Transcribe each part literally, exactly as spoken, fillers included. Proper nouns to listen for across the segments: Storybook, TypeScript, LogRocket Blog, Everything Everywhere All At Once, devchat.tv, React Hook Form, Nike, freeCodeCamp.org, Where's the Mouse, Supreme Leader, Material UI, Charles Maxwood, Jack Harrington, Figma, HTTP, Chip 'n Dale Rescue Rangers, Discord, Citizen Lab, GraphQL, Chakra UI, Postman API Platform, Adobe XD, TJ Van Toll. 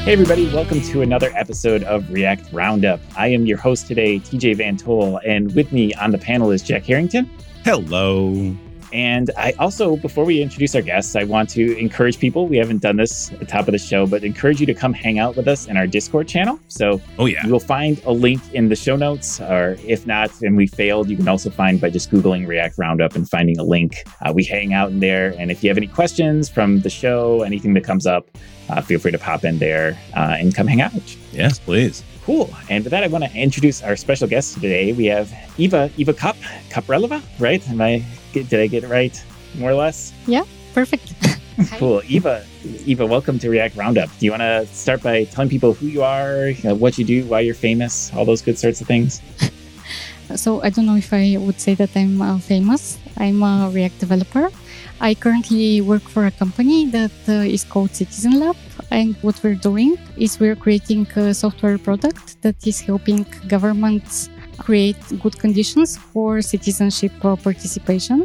Hey everybody, welcome to another episode of React Roundup. I am your host today, T J Van Toll, and with me on the panel is Jack Harrington. Hello. And I also, before we introduce our guests, I want to encourage people, we haven't done this at the top of the show, but encourage you to come hang out with us in our Discord channel. So oh, yeah. You will find a link in the show notes, or if not, and we failed, you can also find by just Googling React Roundup and finding a link. Uh, we hang out in there. And if you have any questions from the show, anything that comes up, Uh, feel free to pop in there uh, and come hang out. Yes, please. Cool. And with that, I want to introduce our special guest today. We have Eva, Eva Kop, Koprolova, right? Am I, did I get it right? More or less? Yeah, perfect. Cool. Eva, Eva, welcome to React Roundup. Do you want to start by telling people who you are, you know, what you do, why you're famous, all those good sorts of things? So I don't know if I would say that I'm uh, famous. I'm a React developer. I currently work for a company that uh, is called Citizen Lab, and what we're doing is we're creating a software product that is helping governments create good conditions for citizenship uh, participation.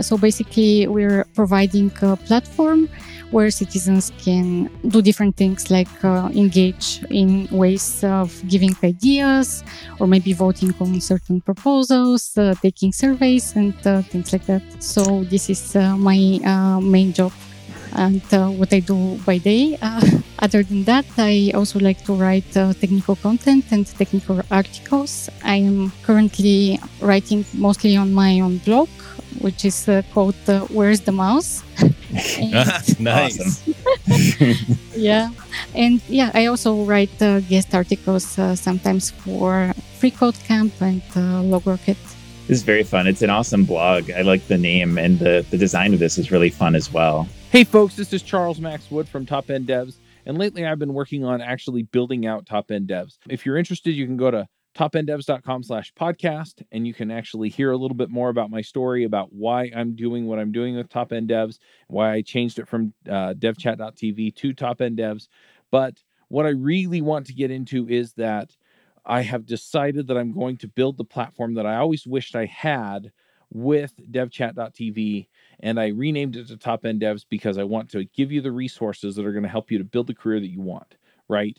So basically, we're providing a platform where citizens can do different things like uh, engage in ways of giving ideas or maybe voting on certain proposals, uh, taking surveys and uh, things like that. So this is uh, my uh, main job and uh, what I do by day. Uh, other than that, I also like to write uh, technical content and technical articles. I am currently writing mostly on my own blog, which is uh, called uh, Where's the Mouse? Nice. yeah. And yeah, I also write uh, guest articles uh, sometimes for Free Code Camp and uh, LogRocket. This is very fun. It's an awesome blog. I like the name, and the, the design of this is really fun as well. Hey folks, this is Charles Maxwood from Top End Devs. And lately I've been working on actually building out Top End Devs. If you're interested, you can go to topenddevs.com slash podcast, and you can actually hear a little bit more about my story, about why I'm doing what I'm doing with Top End Devs, why I changed it from uh, devchat dot t v to Top End Devs. But what I really want to get into is that I have decided that I'm going to build the platform that I always wished I had with devchat dot t v, and I renamed it to Top End Devs because I want to give you the resources that are going to help you to build the career that you want, right?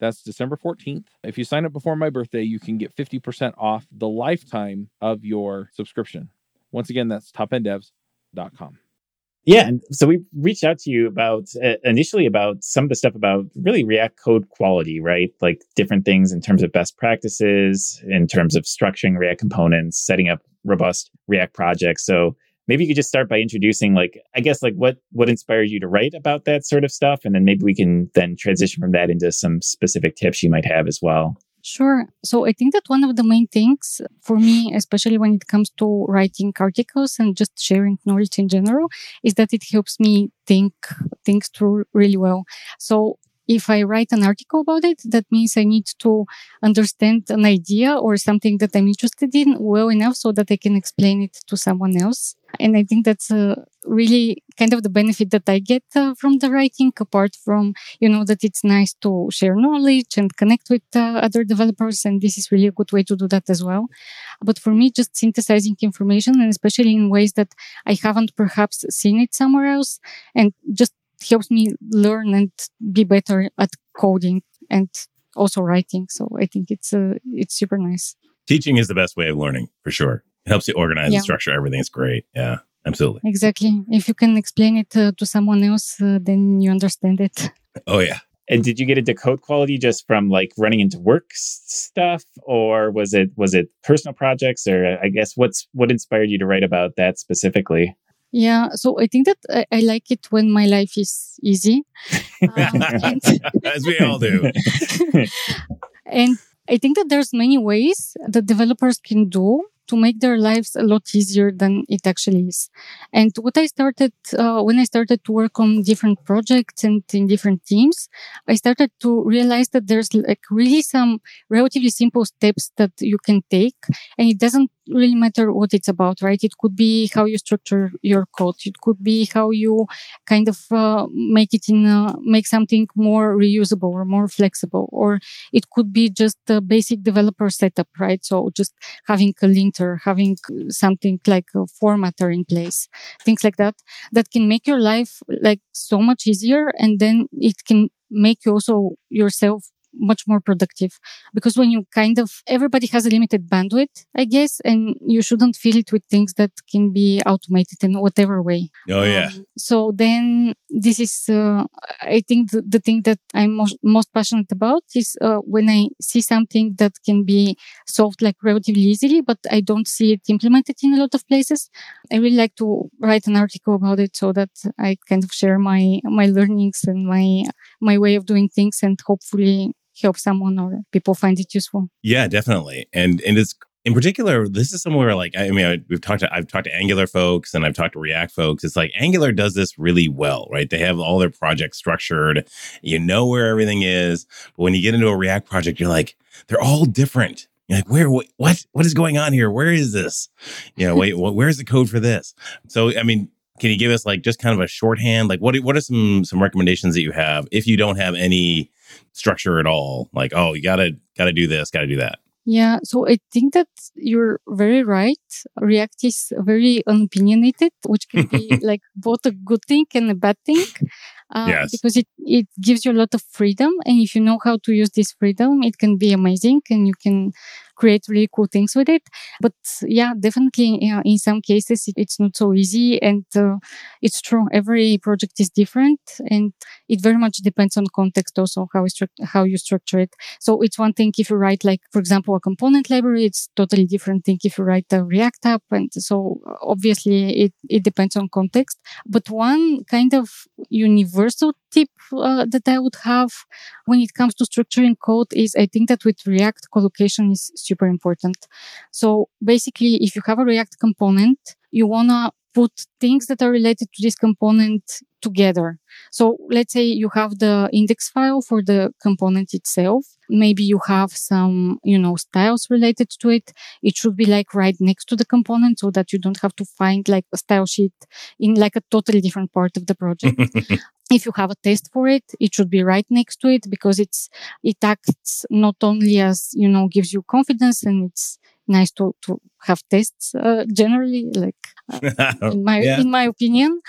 that's December fourteenth. If you sign up before my birthday, you can get fifty percent off the lifetime of your subscription. Once again, that's top end devs dot com. Yeah, and so we reached out to you about uh, initially about some of the stuff about really React code quality, right? Like different things in terms of best practices, in terms of structuring React components, setting up robust React projects. So maybe you could just start by introducing, like, I guess, like what, what inspired you to write about that sort of stuff? And then maybe we can then transition from that into some specific tips you might have as well. Sure. So I think that one of the main things for me, especially when it comes to writing articles and just sharing knowledge in general, is that it helps me think things through really well. So if I write an article about it, that means I need to understand an idea or something that I'm interested in well enough so that I can explain it to someone else. And I think that's uh, really kind of the benefit that I get uh, from the writing, apart from, you know, that it's nice to share knowledge and connect with uh, other developers. And this is really a good way to do that as well. But for me, just synthesizing information, and especially in ways that I haven't perhaps seen it somewhere else, and just helps me learn and be better at coding and also writing. So I think it's uh, it's super nice. Teaching is the best way of learning, for sure. It helps you organize yeah. and structure everything. It's great. Yeah, absolutely. Exactly. If you can explain it uh, to someone else, uh, then you understand it. Oh, yeah. And did you get into code quality just from like running into work stuff, or was it was it personal projects, or I guess what's what inspired you to write about that specifically? Yeah, so I think that I, I like it when my life is easy. Um, and as we all do. And I think that there's many ways that developers can do to make their lives a lot easier than it actually is. And what I started, uh, when I started to work on different projects and in different teams, I started to realize that there's like really some relatively simple steps that you can take. And it doesn't really matter what it's about, right? It could be how you structure your code. It could be how you kind of uh, make it in, uh, make something more reusable or more flexible. Or it could be just a basic developer setup, right? So just having a linter, having something like a formatter in place, things like that, that can make your life like so much easier. And then it can make you also yourself much more productive, because when you kind of, everybody has a limited bandwidth, I guess, and you shouldn't fill it with things that can be automated in whatever way. Oh, yeah. Um, so then this is, uh, I think the, the thing that I'm most, most passionate about is uh, when I see something that can be solved like relatively easily, but I don't see it implemented in a lot of places. I really like to write an article about it so that I kind of share my, my learnings and my, my way of doing things, and hopefully help someone or people find it useful. Yeah, definitely. And and it's in particular, this is somewhere like, I mean, I, we've talked to, I've talked to Angular folks and I've talked to React folks. It's like Angular does this really well, right? They have all their projects structured. You know where everything is. But when you get into a React project, you're like, they're all different. You're like, where, what, what, what is going on here? Where is this? You know, wait, what, where's the code for this? So, I mean, can you give us like just kind of a shorthand? Like, what, what are some, some recommendations that you have if you don't have any structure at all? Like, oh, you gotta gotta do this, gotta do that. Yeah, so I think that you're very right. React is very unopinionated, which can be like both a good thing and a bad thing. Uh, yes. Because it, it gives you a lot of freedom. And if you know how to use this freedom, it can be amazing and you can create really cool things with it. But yeah, definitely, you know, in some cases, it, it's not so easy. And uh, it's true. Every project is different. And it very much depends on context also, how, stru- how you structure it. So it's one thing if you write, like, for example, a component library, it's totally different thing if you write a React app. And so obviously, it, it depends on context. But one kind of universal universal tip uh, that I would have when it comes to structuring code is, I think that with React, collocation is super important. So basically, if you have a React component, you want to put things that are related to this component together. So let's say you have the index file for the component itself. Maybe you have some, you know, styles related to it. It should be like right next to the component so that you don't have to find like a style sheet in like a totally different part of the project. If you have a test for it, it should be right next to it, because it's, it acts not only as, you know, gives you confidence, and it's nice to, to have tests, uh, generally, like uh, in my, yeah. in my opinion,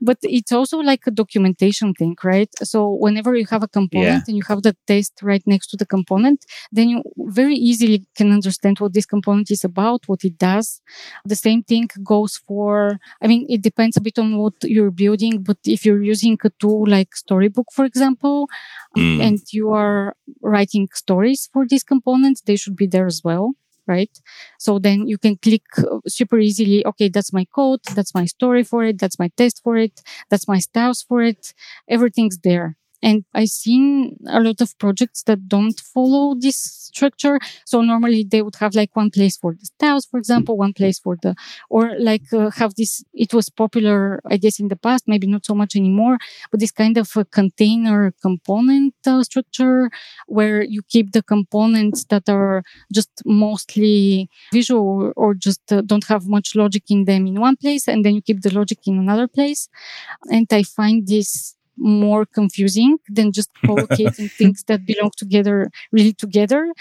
but it's also like a documentation thing, right? So whenever you have a component yeah. and you have the test right next to the component, then you very easily can understand what this component is about, what it does. The same thing goes for, I mean, it depends a bit on what you're building, but if you're using a tool like Storybook, for example, mm. and you are writing stories for these components, they should be there as well. Right? So then you can click super easily. Okay, that's my code. That's my story for it. That's my test for it. That's my styles for it. Everything's there. And I've seen a lot of projects that don't follow this structure. So normally they would have like one place for the styles, for example, one place for the, or like uh, have this, it was popular, I guess, in the past, maybe not so much anymore, but this kind of a container component uh, structure where you keep the components that are just mostly visual or just uh, don't have much logic in them in one place. And then you keep the logic in another place. And I find this more confusing than just collocating things that belong together, really together.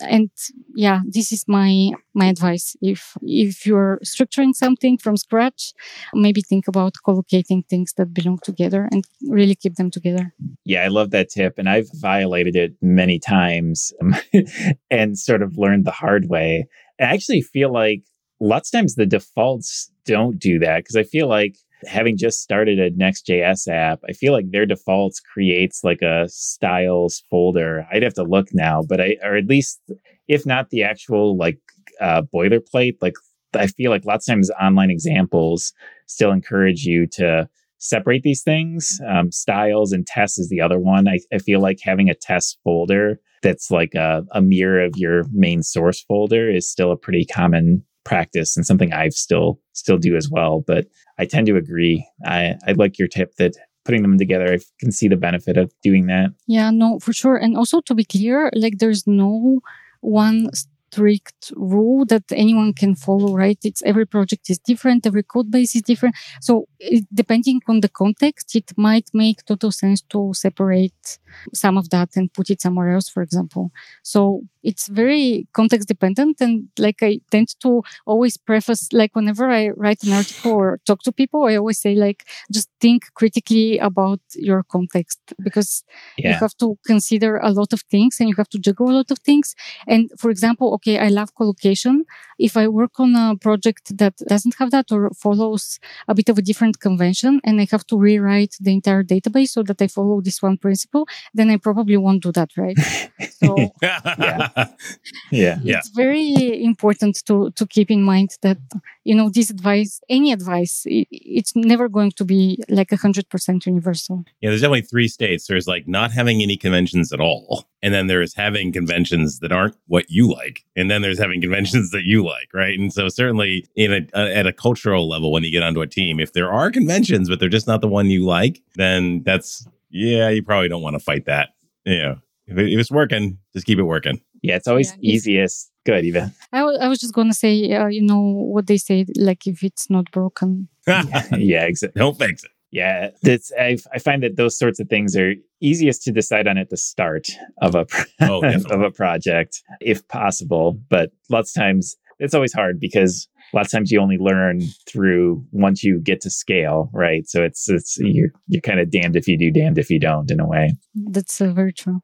And yeah, this is my my advice. If if you're structuring something from scratch, maybe think about collocating things that belong together and really keep them together. Yeah, I love that tip. And I've violated it many times and sort of learned the hard way. I actually feel like lots of times the defaults don't do that, because I feel like having just started a Next.js app, I feel like their defaults creates like a styles folder. I'd have to look now, but I, or at least if not the actual like uh, boilerplate, like I feel like lots of times online examples still encourage you to separate these things. Um, styles and tests is the other one. I, I feel like having a test folder that's like a, a mirror of your main source folder is still a pretty common practice and something I've still still do as well. But I tend to agree. I, I like your tip that putting them together, I can see the benefit of doing that. Yeah, no, for sure. And also to be clear, like there's no one strict rule that anyone can follow, right? It's every project is different, every code base is different. So it, depending on the context, it might make total sense to separate some of that and put it somewhere else, for example. So it's very context dependent. And like I tend to always preface, like whenever I write an article or talk to people, I always say like, just think critically about your context because yeah. you have to consider a lot of things and you have to juggle a lot of things. And for example, okay, I love collocation. If I work on a project that doesn't have that or follows a bit of a different convention and I have to rewrite the entire database so that I follow this one principle, then I probably won't do that, right? So yeah. yeah, yeah. It's very important to, to keep in mind that, you know, this advice, any advice, it, it's never going to be like one hundred percent universal. Yeah, there's definitely three states. There's like not having any conventions at all. And then there's having conventions that aren't what you like. And then there's having conventions that you like, right? And so certainly in a, a, at a cultural level, when you get onto a team, if there are conventions, but they're just not the one you like, then that's, yeah, you probably don't want to fight that. Yeah. If, it, if it's working, just keep it working. Yeah, it's always yeah, easiest. Go ahead, Eva. I, w- I was just going to say, uh, you know, what they say, like if it's not broken. yeah, yeah, exactly. Don't fix it. Yeah, that's, I, I find that those sorts of things are easiest to decide on at the start of a pro- oh, of a project, if possible. But lots of times, it's always hard because lots of times you only learn through once you get to scale, right? So it's it's you're, you're kind of damned if you do, damned if you don't in a way. That's uh, very true.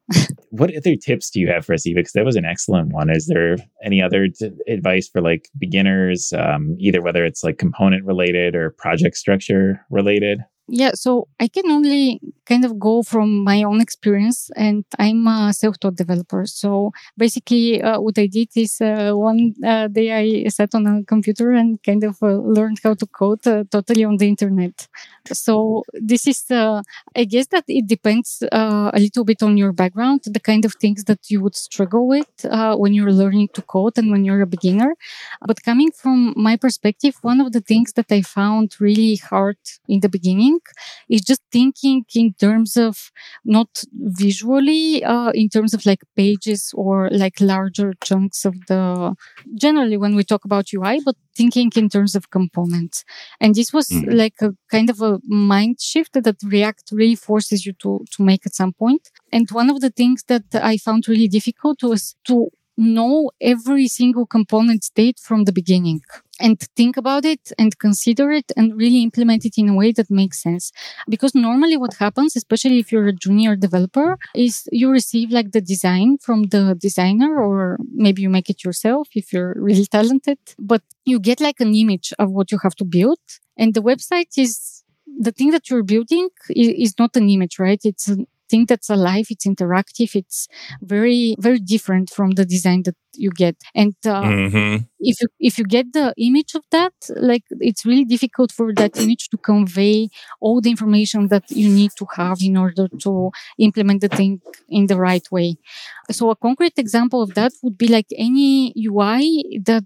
What other tips do you have for us, Eva? Because that was an excellent one. Is there any other t- advice for like beginners, um, either whether it's like component related or project structure related? Yeah, so I can only kind of go from my own experience, and I'm a self-taught developer. So basically uh, what I did is uh, one uh, day I sat on a computer and kind of uh, learned how to code uh, totally on the internet. So this is, uh, I guess that it depends uh, a little bit on your background, the kind of things that you would struggle with uh, when you're learning to code and when you're a beginner. But coming from my perspective, one of the things that I found really hard in the beginning is just thinking in terms of not visually, uh, in terms of like pages or like larger chunks of the, generally when we talk about U I, but thinking in terms of components. And this was mm. like a kind of a mind shift that React really forces you to, to make at some point. And one of the things that I found really difficult was to know every single component state from the beginning and think about it and consider it and really implement it in a way that makes sense. Because normally what happens, especially if you're a junior developer, is you receive like the design from the designer, or maybe you make it yourself if you're really talented, but you get like an image of what you have to build. And the website is the thing that you're building is, is not an image, right? It's an thing that's alive, it's interactive, it's very, very different from the design that you get. And uh, mm-hmm. if you if you get the image of that, like it's really difficult for that image to convey all the information that you need to have in order to implement the thing in the right way. So a concrete example of that would be like any U I that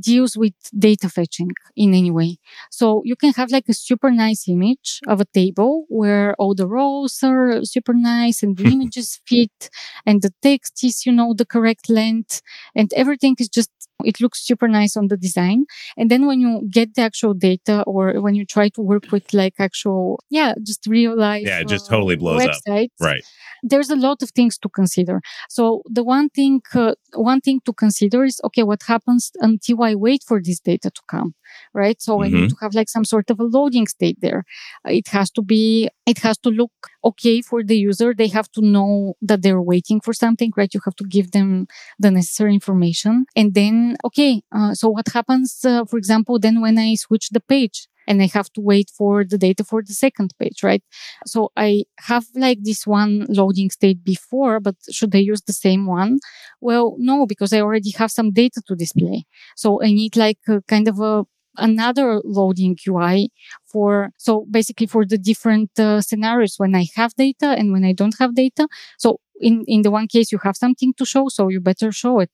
deals with data fetching in any way. So you can have like a super nice image of a table where all the rows are super nice and the images fit and the text is, you know, the correct length. And everything is just, it looks super nice on the design. And then when you get the actual data or when you try to work with like actual, yeah, just real life. Yeah, it just uh, totally blows websites, up. Right. There's a lot of things to consider. So the one thing, uh, one thing to consider is, okay, what happens until I wait for this data to come, right? So mm-hmm. I need to have like some sort of a loading state there. It has to be, it has to look okay for the user. They have to know that they're waiting for something, right? You have to give them the necessary information. And then, okay, uh, so what happens, uh, for example, then when I switch the page? And I have to wait for the data for the second page, right? So I have like this one loading state before, but should I use the same one? Well, no, because I already have some data to display. So I need like a kind of a another loading U I for, so basically for the different uh, scenarios when I have data and when I don't have data. So in, in the one case, you have something to show, so you better show it.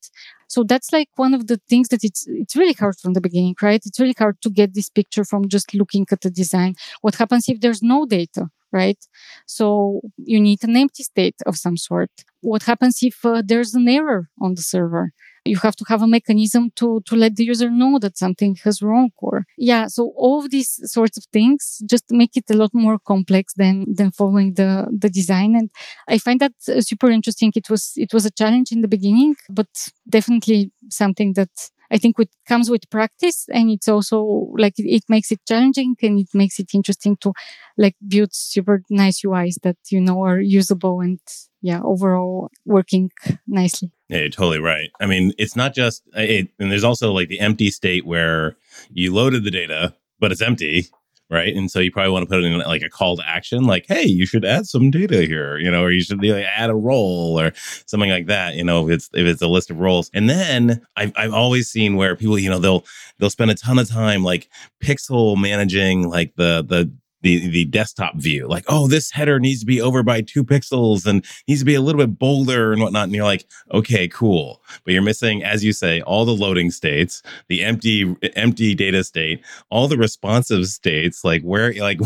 So that's like one of the things that it's, it's really hard from the beginning, right? It's really hard to get this picture from just looking at the design. What happens if there's no data, right? So you need an empty state of some sort. What happens if uh, there's an error on the server? You have to have a mechanism to, to let the user know that something has wrong or, yeah. So all of these sorts of things just make it a lot more complex than, than following the, the design. And I find that super interesting. It was, it was a challenge in the beginning, but definitely something that I think it comes with practice, and it's also like it, it makes it challenging and it makes it interesting to like build super nice U Is that, you know, are usable and yeah, overall working nicely. Yeah, you're totally right. I mean, it's not just, it, and there's also like the empty state where you loaded the data, but it's empty, right? And so you probably want to put it in like a call to action, like, hey, you should add some data here, you know, or you should like, add a role or something like that, you know, if it's if it's a list of roles. And then I've, I've always seen where people, you know, they'll they'll spend a ton of time like pixel managing like the the The, the desktop view, like, oh, this header needs to be over by two pixels and needs to be a little bit bolder and whatnot. And you're like, okay, cool. But you're missing, as you say, all the loading states, the empty, empty data state, all the responsive states. Like where, like,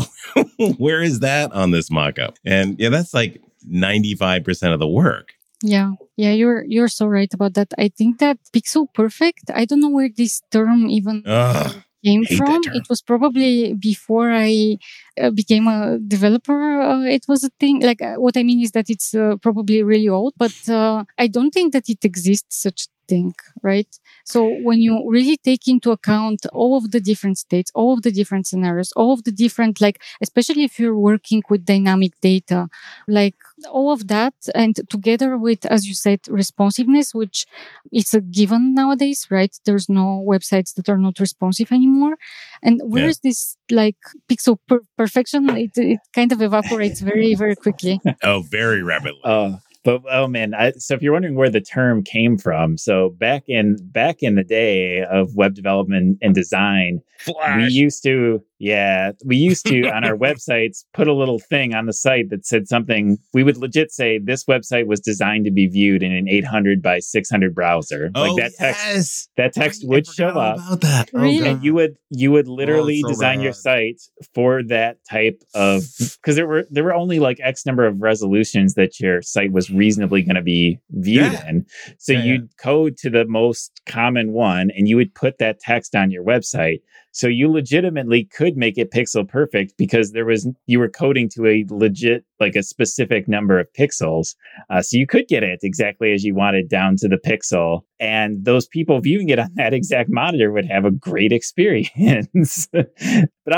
where is that on this mockup? And yeah, that's like ninety-five percent of the work. Yeah. Yeah, you're you're so right about that. I think that pixel perfect, I don't know where this term even... Ugh. Came from. It was probably before I uh, became a developer. Uh, it was a thing. Like uh, what I mean is that it's uh, probably really old, but uh, I don't think that it exists such thing, right? So when you really take into account all of the different states, all of the different scenarios, all of the different, like, especially if you're working with dynamic data, like all of that, and together with, as you said, responsiveness, which it's a given nowadays, right? There's no websites that are not responsive anymore. And where is yeah. this like pixel per- perfection? It, it kind of evaporates very, very quickly. Oh, very rapidly. Oh. But oh man, I, so if you're wondering where the term came from, so back in back in the day of web development and design, Flash. we used to yeah we used to on our websites put a little thing on the site that said something. We would legit say this website was designed to be viewed in an eight hundred by six hundred browser. Oh, like that yes. text that text I would show up. About that. Oh, really? And you would you would literally oh, so design bad. your site for that type of, because there were there were only like X number of resolutions that your site was reasonably going to be viewed yeah. in. So yeah, you'd yeah. code to the most common one and you would put that text on your website. So you legitimately could make it pixel perfect because there was, you were coding to a legit, like a specific number of pixels. Uh, so you could get it exactly as you wanted down to the pixel. And those people viewing it on that exact monitor would have a great experience. But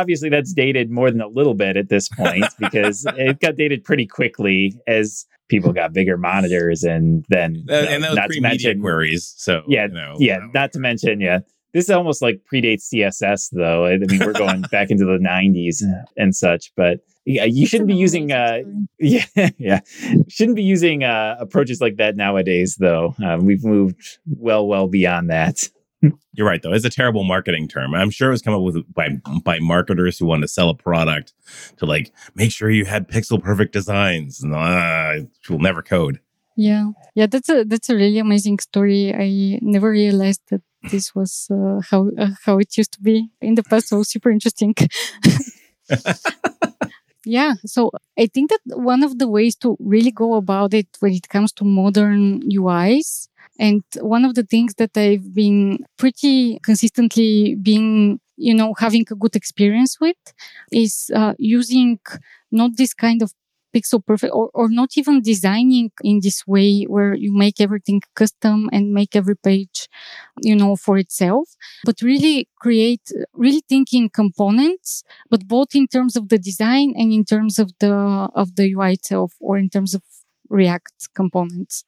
obviously that's dated more than a little bit at this point because it got dated pretty quickly as people got bigger monitors and then uh, no, and that was not to mention queries. So yeah, you know, yeah, not work. to mention yeah. This is almost like predates C S S, though. I mean, we're going back into the nineties and such, but yeah, you shouldn't be using uh, yeah, yeah, shouldn't be using uh, approaches like that nowadays, though. Um, we've moved well, well beyond that. You're right, though. It's a terrible marketing term. I'm sure it was come up with by by marketers who wanted to sell a product to like make sure you had pixel perfect designs. And uh, we'll never code. Yeah, yeah, that's a that's a really amazing story. I never realized that this was uh, how uh, how it used to be in the past. So super interesting. Yeah. So I think that one of the ways to really go about it when it comes to modern U Is, and one of the things that I've been pretty consistently being, you know, having a good experience with is uh, using not this kind of pixel perfect or, or not even designing in this way where you make everything custom and make every page, you know, for itself, but really create, really thinking components, but both in terms of the design and in terms of the, of the U I itself or in terms of React components.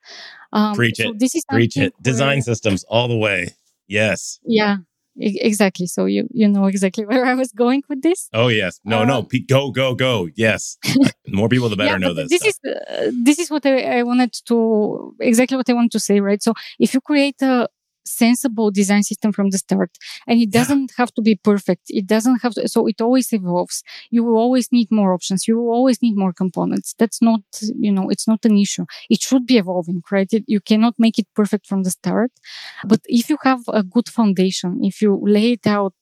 Um, Preach it. So this is Preach it. Where... Design systems all the way. Yes. Yeah. Exactly. So you you know exactly where I was going with this. Oh yes, no, um, no, P- go, go, go. Yes, the more people, the better yeah, know this. This stuff. is uh, this is what I, I wanted to exactly what I want to say, right? So if you create a sensible design system from the start. And it doesn't have to be perfect. It doesn't have to, so it always evolves. You will always need more options. You will always need more components. That's not, you know, it's not an issue. It should be evolving, right? It, you cannot make it perfect from the start. But if you have a good foundation, if you lay it out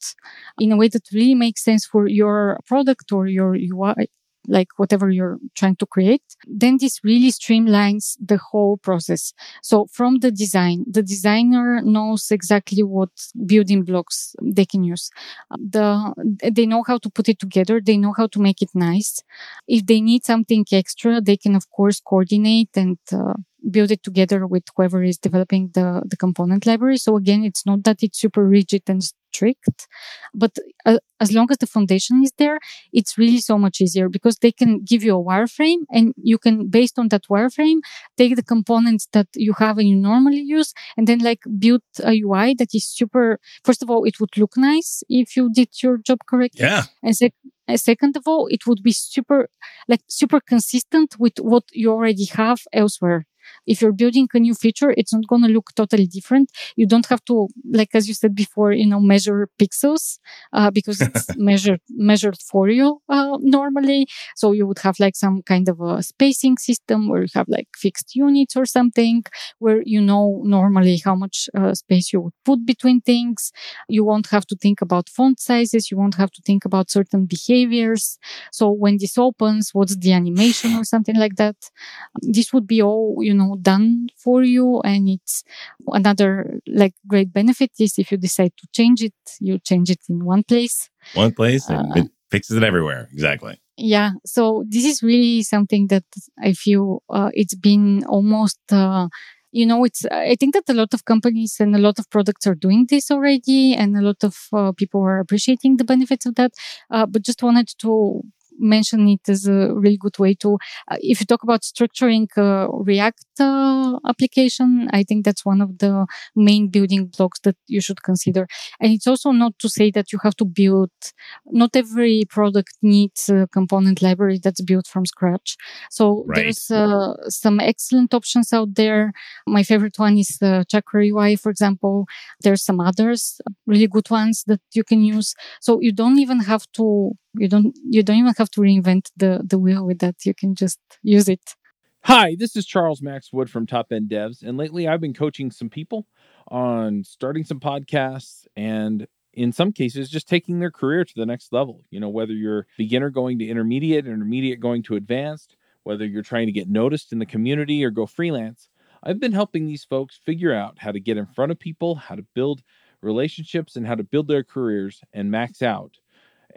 in a way that really makes sense for your product or your U I, like whatever you're trying to create, then this really streamlines the whole process. So from the design, the designer knows exactly what building blocks they can use. The, they know how to put it together. They know how to make it nice. If they need something extra, they can, of course, coordinate and uh, build it together with whoever is developing the, the component library. So again, it's not that it's super rigid and strict, but uh, as long as the foundation is there, it's really so much easier because they can give you a wireframe and you can, based on that wireframe, take the components that you have and you normally use and then like build a U I that is super, first of all, it would look nice if you did your job correctly. Yeah. And sec- second of all, it would be super, like super consistent with what you already have elsewhere. If you're building a new feature, it's not going to look totally different. You don't have to, like, as you said before, you know, measure pixels, uh, because it's measured, measured for you, uh, normally. So you would have like some kind of a spacing system where you have like fixed units or something where you know normally how much uh, space you would put between things. You won't have to think about font sizes. You won't have to think about certain behaviors. So when this opens, what's the animation or something like that? This would be all, you know, know, done for you. And it's another like great benefit is if you decide to change it, you change it in one place. One place, uh, it fixes it everywhere. Exactly. Yeah. So this is really something that I feel uh, it's been almost, uh, you know, it's, I think that a lot of companies and a lot of products are doing this already. And a lot of uh, people are appreciating the benefits of that. Uh, but just wanted to mention it as a really good way to, uh, if you talk about structuring uh, React uh, application, I think that's one of the main building blocks that you should consider. And it's also not to say that you have to build, not every product needs a component library that's built from scratch. So right. there's uh, some excellent options out there. My favorite one is uh, Chakra U I, for example. There's some others, really good ones that you can use. So you don't even have to You don't you don't even have to reinvent the, the wheel with that. You can just use it. Hi, this is Charles Maxwood from Top End Devs. And lately I've been coaching some people on starting some podcasts and in some cases just taking their career to the next level. You know, whether you're beginner going to intermediate, intermediate going to advanced, whether you're trying to get noticed in the community or go freelance, I've been helping these folks figure out how to get in front of people, how to build relationships and how to build their careers and max out.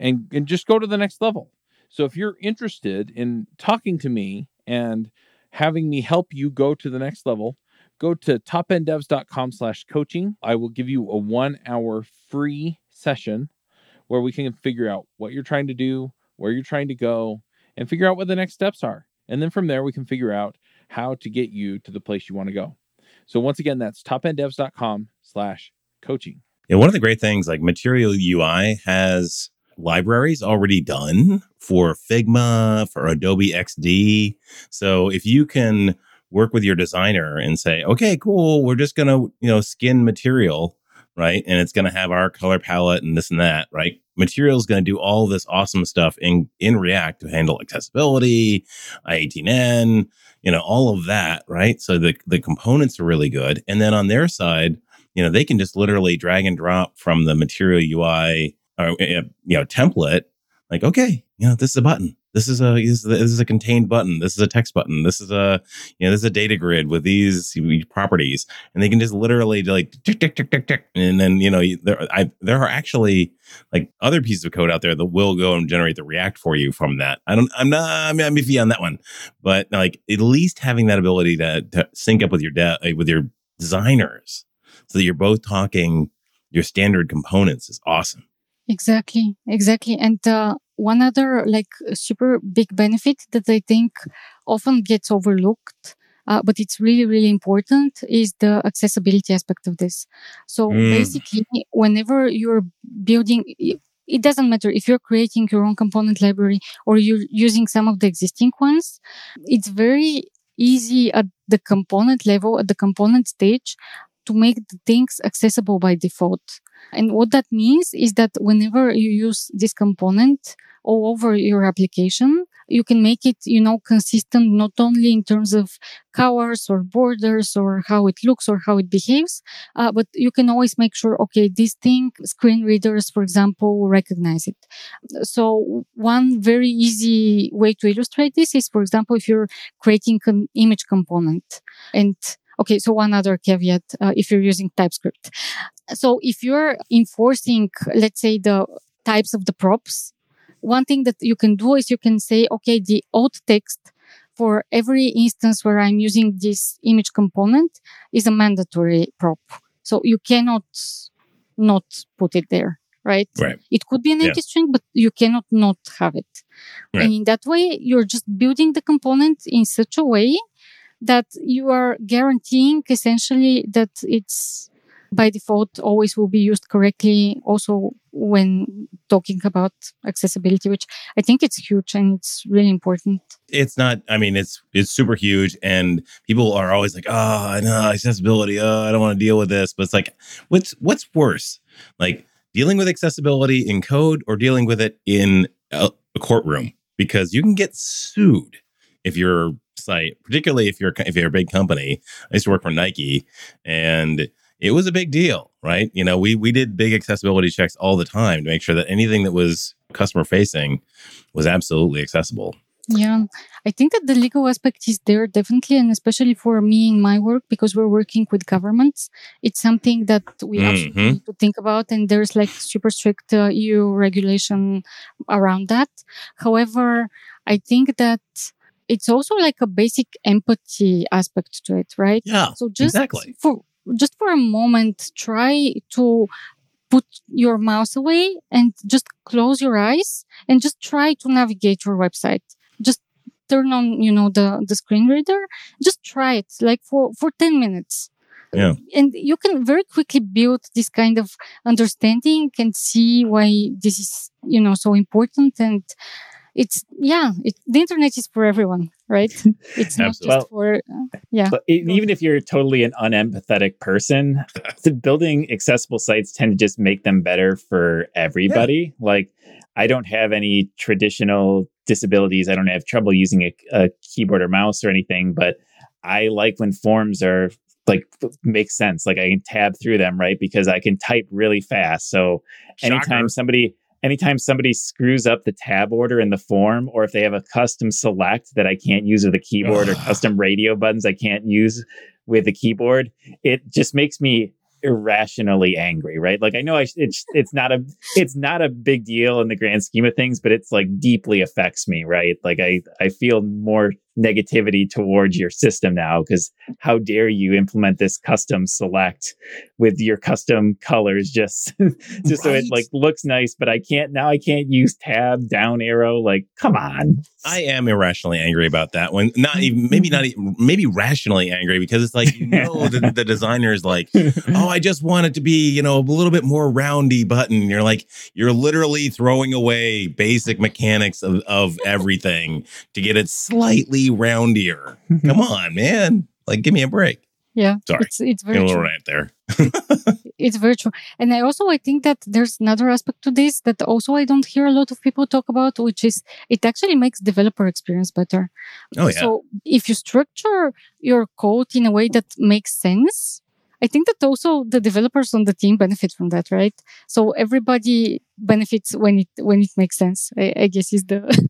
And, and just go to the next level. So if you're interested in talking to me and having me help you go to the next level, go to topenddevs.com slash coaching. I will give you a one hour free session where we can figure out what you're trying to do, where you're trying to go, and figure out what the next steps are. And then from there, we can figure out how to get you to the place you want to go. So once again, that's topenddevs.com slash coaching. Yeah, one of the great things, like Material U I has libraries already done for Figma, for Adobe X D. So if you can work with your designer and say, okay, cool, we're just going to, you know, skin material, right? And it's going to have our color palette and this and that, right? Material is going to do all this awesome stuff in, in React to handle accessibility, I eighteen N, you know, all of that, right? So the, the components are really good. And then on their side, you know, they can just literally drag and drop from the Material U I Uh, you know, template, like, okay, you know, this is a button. This is a, this is a, this is a contained button. This is a text button. This is a, you know, this is a data grid with these properties, and they can just literally like tick, tick, tick, tick, tick. And then, you know, there, I, there are actually like other pieces of code out there that will go and generate the React for you from that. I don't, I'm not, I mean, I'm iffy on that one, but like at least having that ability to, to sync up with your, de- with your designers so that you're both talking your standard components is awesome. Exactly, exactly. And uh, one other like super big benefit that I think often gets overlooked, uh, but it's really, really important is the accessibility aspect of this. So mm. basically, whenever you're building, it doesn't matter if you're creating your own component library or you're using some of the existing ones, it's very easy at the component level, at the component stage, to make the things accessible by default. And what that means is that whenever you use this component all over your application, you can make it, you know, consistent, not only in terms of colors or borders or how it looks or how it behaves, uh, but you can always make sure, okay, this thing, screen readers, for example, recognize it. So one very easy way to illustrate this is, for example, if you're creating an image component. And okay, so one other caveat, uh, if you're using TypeScript. So if you're enforcing, let's say, the types of the props, one thing that you can do is you can say, okay, the alt text for every instance where I'm using this image component is a mandatory prop. So you cannot not put it there, right? Right. It could be an empty yeah. string, but you cannot not have it. Right. And in that way, you're just building the component in such a way that you are guaranteeing essentially that it's by default always will be used correctly, also when talking about accessibility, which I think it's huge and it's really important. It's not, I mean, it's it's super huge, and people are always like, oh, no, accessibility, oh, I don't want to deal with this. But it's like, what's what's worse? Like dealing with accessibility in code or dealing with it in a courtroom? Because you can get sued if you're site, particularly if you're if you're a big company. I used to work for Nike, and it was a big deal, right? You know, we we did big accessibility checks all the time to make sure that anything that was customer facing was absolutely accessible. Yeah, I think that the legal aspect is there definitely, and especially for me in my work, because we're working with governments, it's something that we mm-hmm. absolutely need to think about, and there's like super strict uh, E U regulation around that. However, I think that it's also like a basic empathy aspect to it, right? Yeah, so just exactly. for just for a moment, try to put your mouse away and just close your eyes and just try to navigate your website. Just turn on, you know, the, the screen reader. Just try it like for, for ten minutes. Yeah. And you can very quickly build this kind of understanding and see why this is, you know, so important. And It's yeah. It, the internet is for everyone, right? It's not just well, for uh, yeah. But it, even if you're totally an unempathetic person, the building accessible sites tend to just make them better for everybody. Yeah. Like, I don't have any traditional disabilities. I don't have trouble using a, a keyboard or mouse or anything. But I like when forms are like make sense. Like I can tab through them, right? Because I can type really fast. So Shocker. anytime somebody. Anytime somebody screws up the tab order in the form, or if they have a custom select that I can't use with a keyboard or custom radio buttons I can't use with a keyboard, it just makes me irrationally angry, right? Like I know I, it's it's not a it's not a big deal in the grand scheme of things, but it's like deeply affects me, right? Like I, I feel more negativity towards your system now because how dare you implement this custom select with your custom colors just just right. so it like looks nice, but I can't now I can't use tab down arrow. Like, come on. I am irrationally angry about that one. Not even maybe not even, maybe rationally angry, because it's like, you know, the, the designer is like, oh, I just want it to be, you know, a little bit more roundy button. You're like, you're literally throwing away basic mechanics of, of everything to get it slightly roundier. Come on, man. Like, give me a break. Yeah. Sorry. It's, it's very a little true. Rant there. It's very true. And I also, I think that there's another aspect to this that also I don't hear a lot of people talk about, which is it actually makes developer experience better. Oh, yeah. So if you structure your code in a way that makes sense, I think that also the developers on the team benefit from that, right? So everybody benefits when it, when it makes sense, I, I guess is the...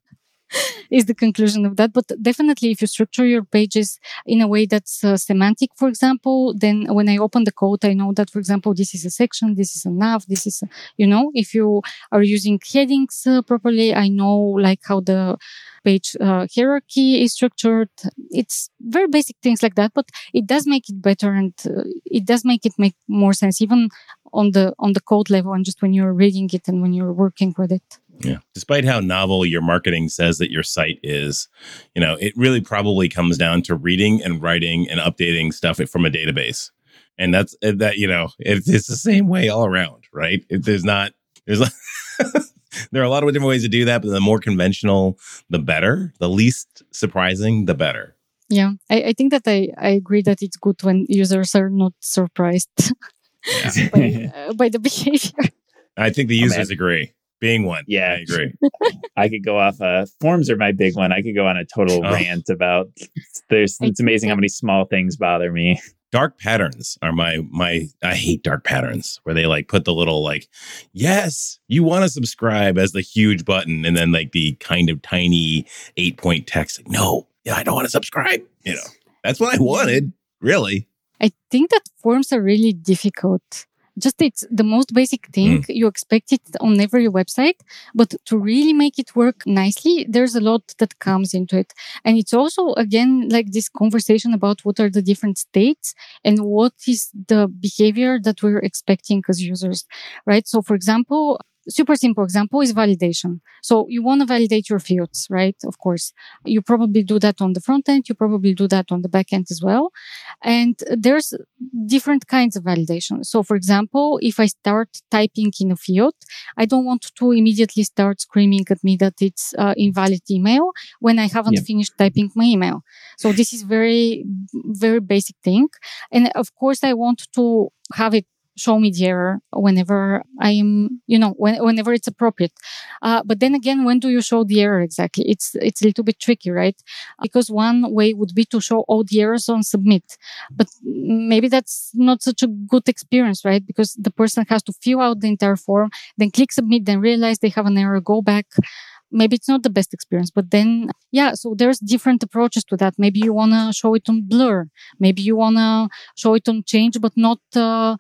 is the conclusion of that. But definitely, if you structure your pages in a way that's uh, semantic, for example, then when I open the code, I know that, for example, this is a section, this is a nav, this is, a, you know, if you are using headings uh, properly, I know like how the page uh, hierarchy is structured. It's very basic things like that, but it does make it better, and uh, it does make it make more sense, even on the on the code level and just when you're reading it and when you're working with it. Yeah. Despite how novel your marketing says that your site is, you know, it really probably comes down to reading and writing and updating stuff from a database. And that's that, you know, it's, it's the same way all around, right? It, there's not, there's not there are a lot of different ways to do that, but the more conventional, the better, the least surprising, the better. Yeah, I, I think that I, I agree that it's good when users are not surprised yeah. by, uh, by the behavior. I think the users oh, agree. Being one. Yeah, I agree. I could go off. Uh, forms are my big one. I could go on a total oh. rant about there's. It's amazing how many small things bother me. Dark patterns are my my. I hate dark patterns where they like put the little like, yes, you want to subscribe as the huge button, and then like the kind of tiny eight point text. Like, no, I don't want to subscribe. You know, that's what I wanted. Really, I think that forms are really difficult. Just it's the most basic thing. Mm. You expect it on every website, but to really make it work nicely, there's a lot that comes into it. And it's also, again, like this conversation about what are the different states and what is the behavior that we're expecting as users, right? So for example, super simple example is validation. So you want to validate your fields, right? Of course, you probably do that on the front end. You probably do that on the back end as well. And there's different kinds of validation. So for example, if I start typing in a field, I don't want to immediately start screaming at me that it's uh, invalid email when I haven't yeah. finished typing my email. So this is very, very basic thing. And of course, I want to have it show me the error whenever I am, you know, when, whenever it's appropriate. Uh, but then again, when do you show the error exactly? It's it's a little bit tricky, right? Because one way would be to show all the errors on submit. But maybe that's not such a good experience, right? Because the person has to fill out the entire form, then click submit, then realize they have an error, go back. Maybe it's not the best experience, but then, yeah, so there's different approaches to that. Maybe you want to show it on blur. Maybe you want to show it on change, but not... Uh,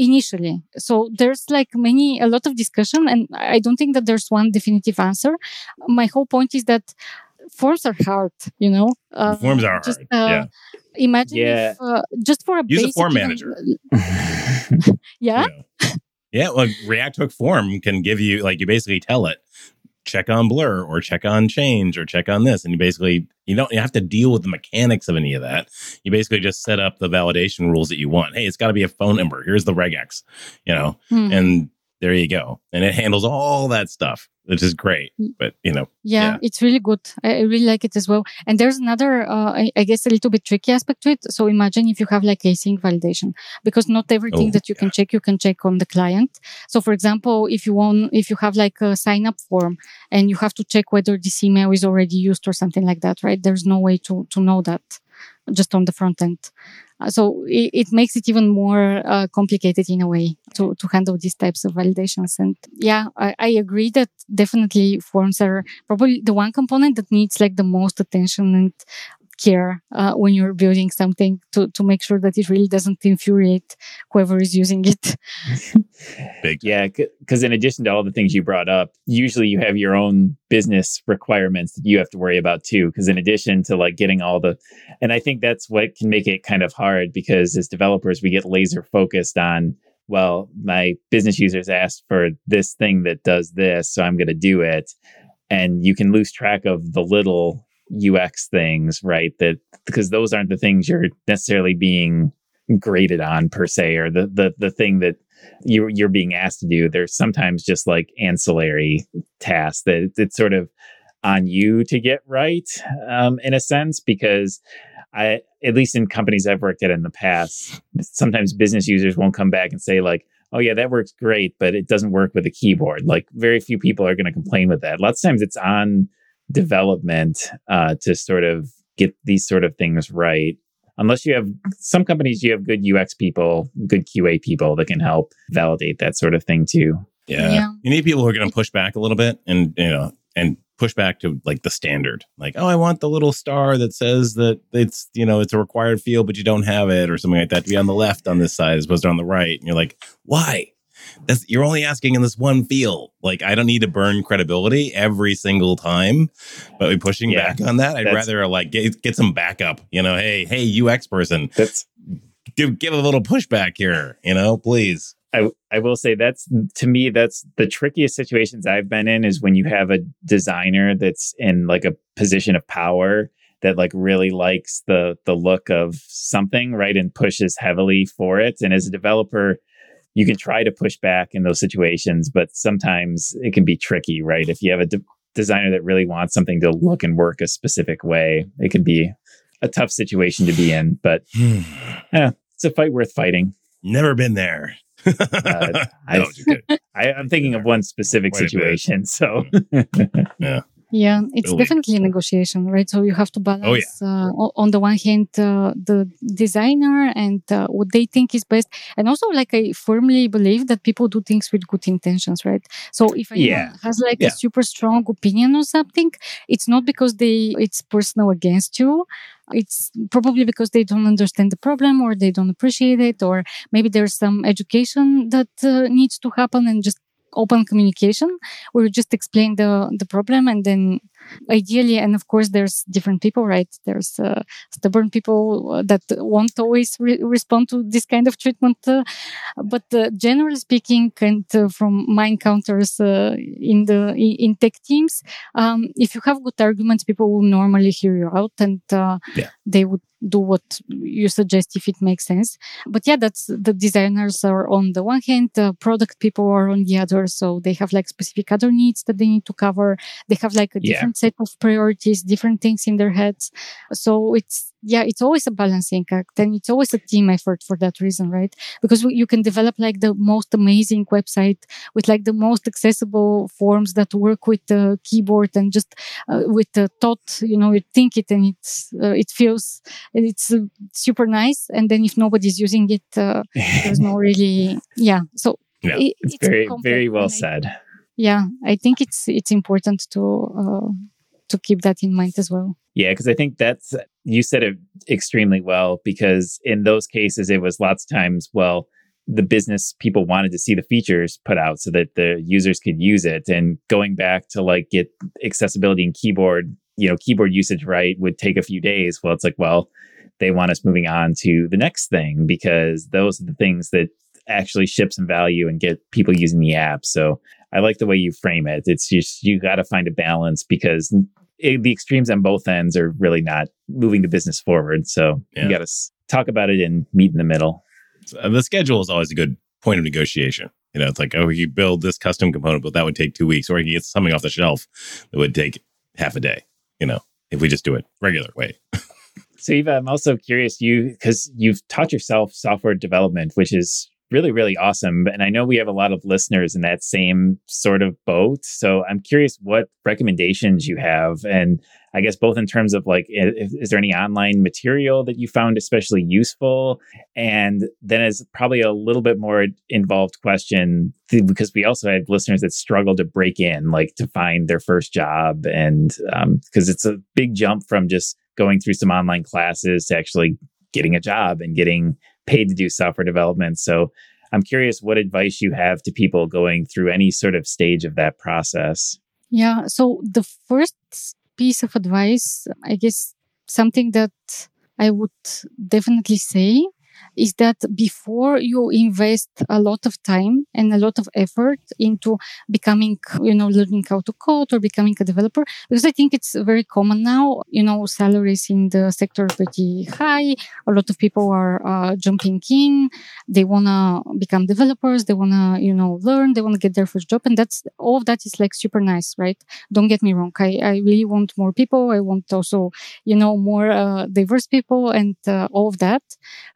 Initially. So there's like many, a lot of discussion, and I don't think that there's one definitive answer. My whole point is that forms are hard, you know? Uh, forms are just, hard. Uh, yeah. Imagine yeah. if, uh, just for a Use basic, a form manager. yeah. yeah. Yeah. Like React Hook Form can give you, like, you basically tell it, check on blur or check on change or check on this. And you basically, you don't you have to deal with the mechanics of any of that. You basically just set up the validation rules that you want. Hey, it's got to be a phone number. Here's the regex, you know, hmm. and there you go. And it handles all that stuff, which is great. But, you know, yeah, yeah. it's really good. I really like it as well. And there's another, uh, I, I guess, a little bit tricky aspect to it. So imagine if you have like async validation, because not everything oh, that you yeah. can check, you can check on the client. So, for example, if you want, if you have like a sign up form and you have to check whether this email is already used or something like that, right? There's no way to, to know that just on the front end. So it, it makes it even more uh, complicated in a way to, to handle these types of validations. And yeah, I, I agree that definitely forms are probably the one component that needs like the most attention and care uh, when you're building something to, to make sure that it really doesn't infuriate whoever is using it. Big. Yeah, because in addition to all the things you brought up, usually you have your own business requirements that you have to worry about too, because in addition to like getting all the, and I think that's what can make it kind of hard, because as developers, we get laser focused on, well, my business users asked for this thing that does this, so I'm going to do it. And you can lose track of the little U X things, right? That because those aren't the things you're necessarily being graded on per se, or the the the thing that you're you're being asked to do. They're sometimes just like ancillary tasks that it, it's sort of on you to get right, um, in a sense, because I, at least in companies I've worked at in the past, sometimes business users won't come back and say like, oh yeah, that works great, but it doesn't work with a keyboard. Like very few people are going to complain with that. Lots of times it's on development uh, to sort of get these sort of things right. Unless you have some companies, you have good U X people, good Q A people that can help validate that sort of thing too. Yeah, yeah. You need people who are going to push back a little bit, and you know, and push back to like the standard. Like, oh, I want the little star that says that it's, you know, it's a required field, but you don't have it, or something like that, to be on the left on this side as opposed to on the right. And you're like, why? That's, you're only asking in this one field. Like, I don't need to burn credibility every single time, but we're pushing yeah, back on that. I'd rather like get, get some backup, you know, hey, hey, U X person, that's, give, give a little pushback here, you know, please. I, I will say that's, to me, that's the trickiest situations I've been in, is when you have a designer that's in like a position of power that like really likes the the look of something, right? And pushes heavily for it. And as a developer, you can try to push back in those situations, but sometimes it can be tricky, right? If you have a de- designer that really wants something to look and work a specific way, it can be a tough situation to be in, but eh, it's a fight worth fighting. Never been there. uh, I, no, I, I'm thinking of one specific Quite situation. So yeah. Yeah, it's really. Definitely a negotiation, right? So you have to balance, oh, yeah. uh, on the one hand, uh, the designer and uh, what they think is best. And also, like, I firmly believe that people do things with good intentions, right? So if anyone yeah. has like yeah. a super strong opinion on something, it's not because they it's personal against you. It's probably because they don't understand the problem, or they don't appreciate it, or maybe there's some education that uh, needs to happen, and just open communication where you just explain the, the problem, and then ideally, and of course there's different people, right? There's uh, stubborn people that won't always re- respond to this kind of treatment. Uh, but uh, generally speaking, and uh, from my encounters uh, in the in tech teams, um, if you have good arguments, people will normally hear you out, and uh, yeah. they would do what you suggest if it makes sense. But yeah, that's the designers are on the one hand, uh, product people are on the other. So they have like specific other needs that they need to cover. They have like a different yeah. set of priorities, different things in their heads. So it's, yeah, it's always a balancing act, and it's always a team effort for that reason, right? Because you can develop like the most amazing website with like the most accessible forms that work with the keyboard and just uh, with the thought, you know, you think it and it's, uh, it feels, and it's uh, super nice. And then if nobody's using it, uh, there's no really, yeah. So no, it, it's, it's very, very well said. I, yeah, I think it's it's important to uh, to keep that in mind as well. Yeah, because I think that's, you said it extremely well, because in those cases, it was lots of times, well, the business people wanted to see the features put out so that the users could use it. And going back to like get accessibility and keyboard, you know, keyboard usage right would take a few days. Well, it's like, well, they want us moving on to the next thing, because those are the things that actually ship some value and get people using the app. So I like the way you frame it. It's just, you got to find a balance, because it, the extremes on both ends are really not moving the business forward. So yeah. you got to s- talk about it and meet in the middle. So the schedule is always a good point of negotiation. You know, it's like, oh, you build this custom component, but that would take two weeks, or you get something off the shelf that would take half a day, you know, if we just do it regular way. So Eva, I'm also curious, you, because you've taught yourself software development, which is really, really awesome. And I know we have a lot of listeners in that same sort of boat. So I'm curious what recommendations you have. And I guess both in terms of like, is, is there any online material that you found especially useful? And then as probably a little bit more involved question, th- because we also had listeners that struggle to break in, like to find their first job. And um, because it's a big jump from just going through some online classes to actually getting a job and getting paid to do software development. So I'm curious what advice you have to people going through any sort of stage of that process. Yeah. So the first piece of advice, I guess something that I would definitely say is that before you invest a lot of time and a lot of effort into becoming, you know, learning how to code or becoming a developer, because I think it's very common now, you know, salaries in the sector are pretty high. A lot of people are uh, jumping in. They want to become developers. They want to, you know, learn. They want to get their first job. And that's all of that is like super nice, right? Don't get me wrong. I, I really want more people. I want also, you know, more uh, diverse people and uh, all of that.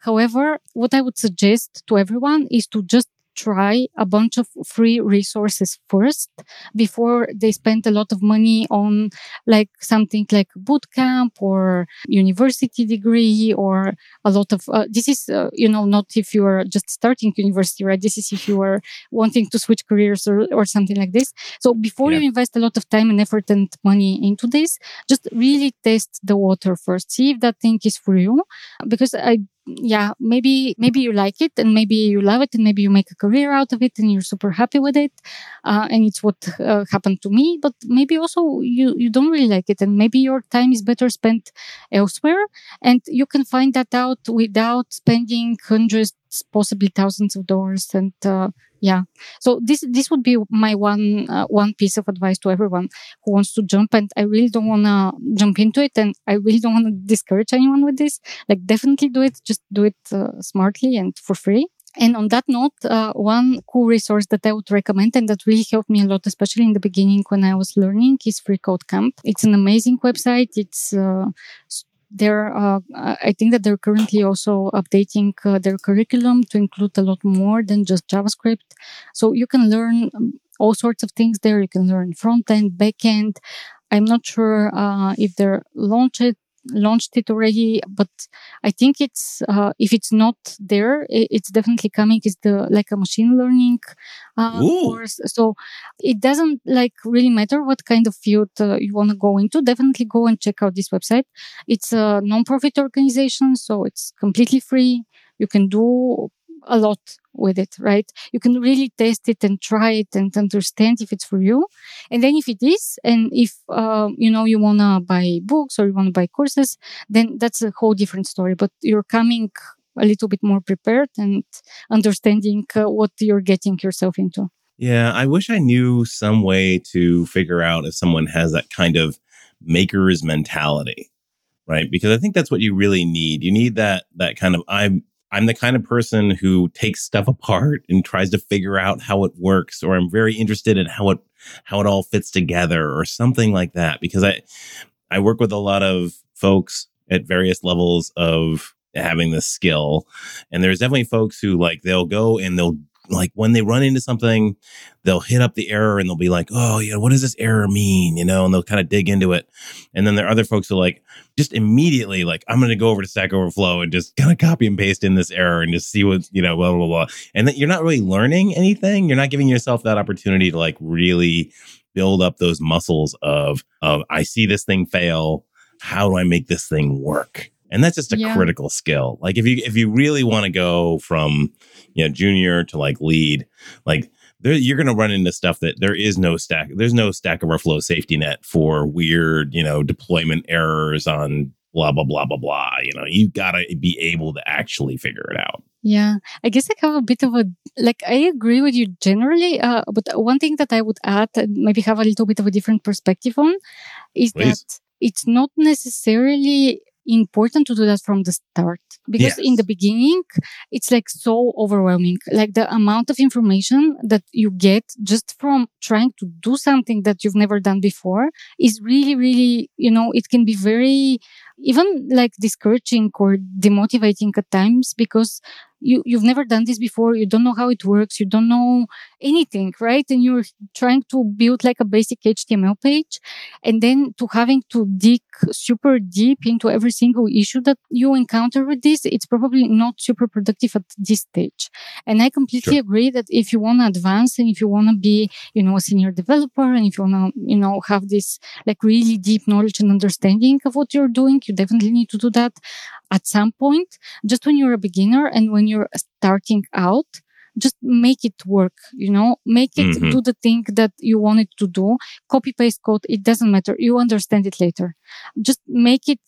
However, what I would suggest to everyone is to just try a bunch of free resources first before they spend a lot of money on like something like bootcamp or university degree or a lot of uh, this is uh, you know, not if you are just starting university, right? This is if you are wanting to switch careers or, or something like this. So before yeah. you invest a lot of time and effort and money into this, just really test the water first, see if that thing is for you, because I Yeah, maybe maybe you like it and maybe you love it and maybe you make a career out of it and you're super happy with it. Uh, and it's what uh, happened to me. But maybe also you, you don't really like it and maybe your time is better spent elsewhere. And you can find that out without spending hundreds, possibly thousands of dollars. And uh, yeah, so this this would be my one uh, one piece of advice to everyone who wants to jump. And I really don't want to jump into it, and I really don't want to discourage anyone with this. Like, definitely do it. Just do it uh, smartly and for free. And on that note, uh, one cool resource that I would recommend and that really helped me a lot, especially in the beginning when I was learning, is Free Code Camp. It's an amazing website. It's uh, They're, uh, I think that they're currently also updating uh, their curriculum to include a lot more than just JavaScript. So you can learn all sorts of things there. You can learn front-end, back-end. I'm not sure uh, if they're launched launched it already, but I think it's uh, if it's not there, it's definitely coming. It's the like a machine learning uh, course, so it doesn't like really matter what kind of field uh, you want to go into. Definitely go and check out this website. It's a non-profit organization, so it's completely free. You can do a lot with it, right? You can really test it and try it and understand if it's for you. And then if it is, and if, uh, you know, you want to buy books or you want to buy courses, then that's a whole different story. But you're coming a little bit more prepared and understanding uh, what you're getting yourself into. Yeah, I wish I knew some way to figure out if someone has that kind of maker's mentality, right? Because I think that's what you really need. You need that that kind of, I'm I'm the kind of person who takes stuff apart and tries to figure out how it works, or I'm very interested in how it how it all fits together or something like that. Because I I work with a lot of folks at various levels of having this skill. And there's definitely folks who like they'll go and they'll like when they run into something, they'll hit up the error and they'll be like, oh, yeah, what does this error mean? You know, and they'll kind of dig into it. And then there are other folks who are like just immediately like, I'm going to go over to Stack Overflow and just kind of copy and paste in this error and just see what, you know, blah, blah, blah. And that you're not really learning anything. You're not giving yourself that opportunity to like really build up those muscles of, of I see this thing fail. How do I make this thing work? And that's just a yeah. critical skill. Like if you if you really want to go from, you know, junior to like lead, like there, you're going to run into stuff that there is no stack. There's no Stack Overflow safety net for weird, you know, deployment errors on blah, blah, blah, blah, blah. You know, you got to be able to actually figure it out. Yeah, I guess I have a bit of a, like, I agree with you generally, uh, but one thing that I would add and maybe have a little bit of a different perspective on is Please. that it's not necessarily important to do that from the start, because yes. in the beginning it's like so overwhelming, like the amount of information that you get just from trying to do something that you've never done before is really, really, you know, it can be very even like discouraging or demotivating at times, because you you've never done this before, you don't know how it works, you don't know anything, right? And you're trying to build like a basic H T M L page, and then to having to dig super deep into every single issue that you encounter with this, it's probably not super productive at this stage. And I completely sure. agree that if you want to advance and if you want to be, you know, a senior developer, and if you want to, you know, have this like really deep knowledge and understanding of what you're doing, you definitely need to do that at some point. Just when you're a beginner and when you're starting out, just make it work, you know, make it mm-hmm. do the thing that you want it to do. Copy paste code. It doesn't matter. You understand it later. Just make it,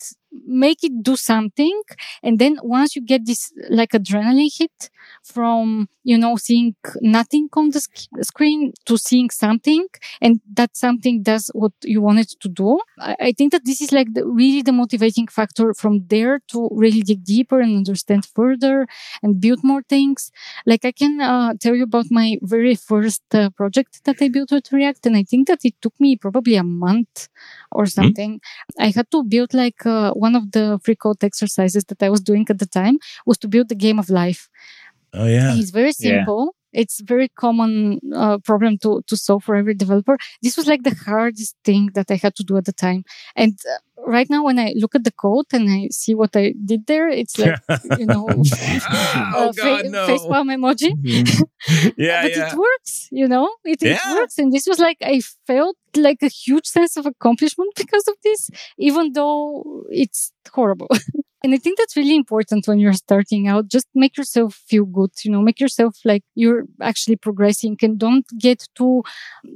make it do something. And then once you get this like adrenaline hit from, you know, seeing nothing on the sc- screen to seeing something, and that something does what you want it to do. I, I think that this is like the, really the motivating factor from there to really dig deeper and understand further and build more things. Like I can uh, tell you about my very first uh, project that I built with React. And I think that it took me probably a month or something. Mm-hmm. I had to build like uh, one of the free code exercises that I was doing at the time was to build the game of life. Oh, yeah. It's very simple. Yeah. It's very common uh, problem to, to solve for every developer. This was like the hardest thing that I had to do at the time. And uh, right now, when I look at the code and I see what I did there, it's like, you know, ah, oh, uh, God, fa- no. face palm emoji. Mm-hmm. Yeah, But yeah. it works, you know, it, yeah. it works. And this was like, I felt like a huge sense of accomplishment because of this, even though it's horrible. And I think that's really important when you're starting out. Just make yourself feel good, you know, make yourself like you're actually progressing, and don't get too,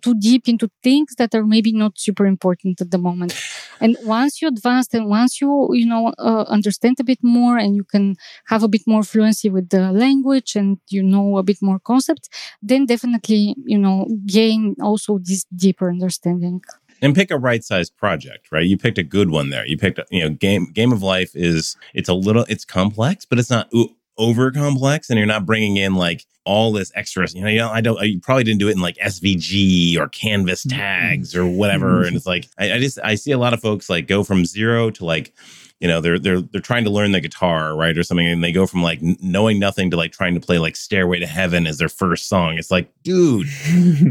too deep into things that are maybe not super important at the moment. And once you advance and once you, you know, uh, understand a bit more and you can have a bit more fluency with the language and, you know, a bit more concepts, then definitely, you know, gain also this deeper understanding. And pick a right-sized project, right? You picked a good one there. You picked, you know, game game of life is, it's a little, it's complex, but it's not o- over complex. And you're not bringing in like all this extra, you know, you know, I don't, you probably didn't do it in like S V G or canvas tags or whatever. And it's like, I, I just, I see a lot of folks like go from zero to like you know, they're they're they're trying to learn the guitar, right, or something, and they go from like knowing nothing to like trying to play like Stairway to Heaven as their first song. It's like, dude,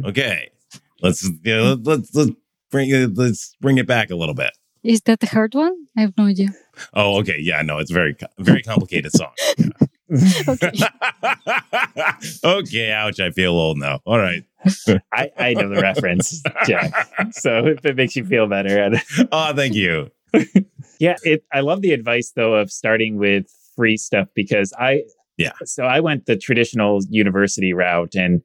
okay, let's you know, let's let's bring it let's bring it back a little bit. Is that the hard one? I have no idea. Oh, okay, yeah, no, it's very very complicated song. Okay. Okay, ouch, I feel old now. All right. I, I know the reference, Jack. So if it makes you feel better. Oh, thank you. Yeah, it, I love the advice, though, of starting with free stuff because I... Yeah. So I went the traditional university route. And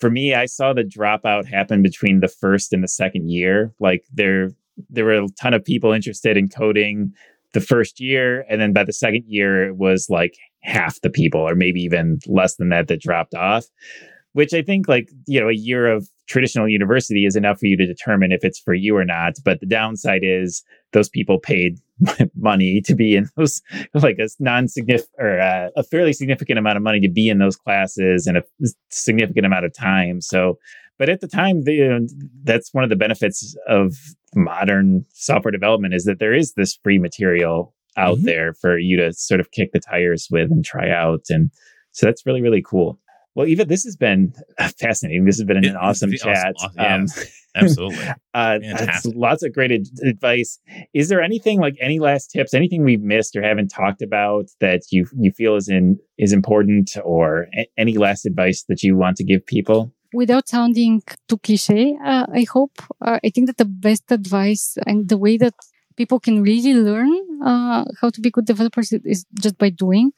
for me, I saw the dropout happen between the first and the second year. Like there, there were a ton of people interested in coding the first year. And then by the second year, it was like half the people or maybe even less than that that dropped off. Which I think like, you know, a year of traditional university is enough for you to determine if it's for you or not. But the downside is those people paid money to be in those, like a non-significant or uh, a fairly significant amount of money to be in those classes and a significant amount of time. So, but at the time, the, you know, that's one of the benefits of modern software development is that there is this free material out mm-hmm. there for you to sort of kick the tires with and try out. And so that's really, really cool. Well, Eva, this has been fascinating. This has been an it, awesome been chat. Awesome, awesome. Um, yeah, absolutely. uh, that's lots of great ad- advice. Is there anything like any last tips, anything we've missed or haven't talked about that you you feel is in is important or a- any last advice that you want to give people? Without sounding too cliche, uh, I hope, uh, I think that the best advice and the way that people can really learn uh, how to be good developers is just by doing.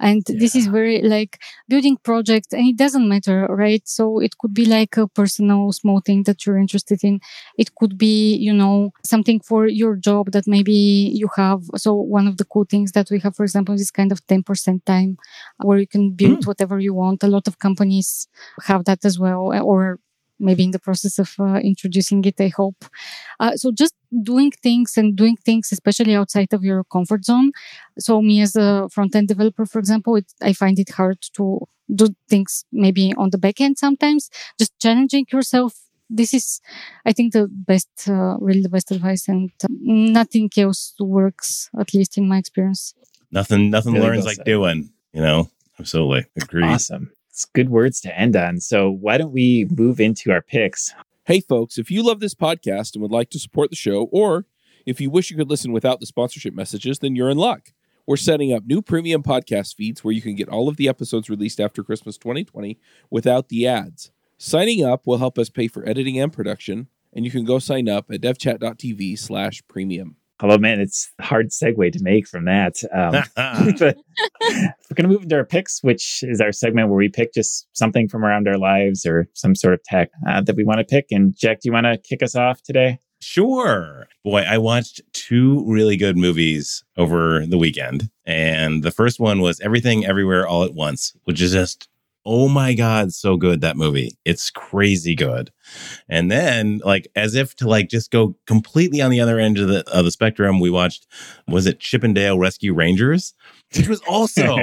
And yeah. This is very like building projects and it doesn't matter, right? So it could be like a personal small thing that you're interested in. It could be, you know, something for your job that maybe you have. So one of the cool things that we have, for example, is kind of ten percent time where you can build mm. whatever you want. A lot of companies have that as well, or maybe in the process of uh, introducing it, I hope. Uh, so just doing things and doing things, especially outside of your comfort zone. So me as a front-end developer, for example, it, I find it hard to do things maybe on the back end sometimes. Just challenging yourself. This is, I think, the best, uh, really the best advice. And uh, nothing else works, at least in my experience. Nothing, nothing really learns like so. doing, you know? Absolutely. Agreed. Awesome. It's good words to end on. So why don't we move into our picks? Hey, folks, if you love this podcast and would like to support the show, or if you wish you could listen without the sponsorship messages, then you're in luck. We're setting up new premium podcast feeds where you can get all of the episodes released after Christmas twenty twenty without the ads. Signing up will help us pay for editing and production, and you can go sign up at devchat.tv slash premium. Although, man, it's a hard segue to make from that. Um, but we're going to move into our picks, which is our segment where we pick just something from around our lives or some sort of tech uh, that we want to pick. And Jack, do you want to kick us off today? Sure. Boy, I watched two really good movies over the weekend. And the first one was Everything Everywhere All At Once, which is just, oh my God, so good, that movie. It's crazy good. And then, like, as if to, like, just go completely on the other end of the of the spectrum, we watched, was it Chip 'n Dale Rescue Rangers? Which was also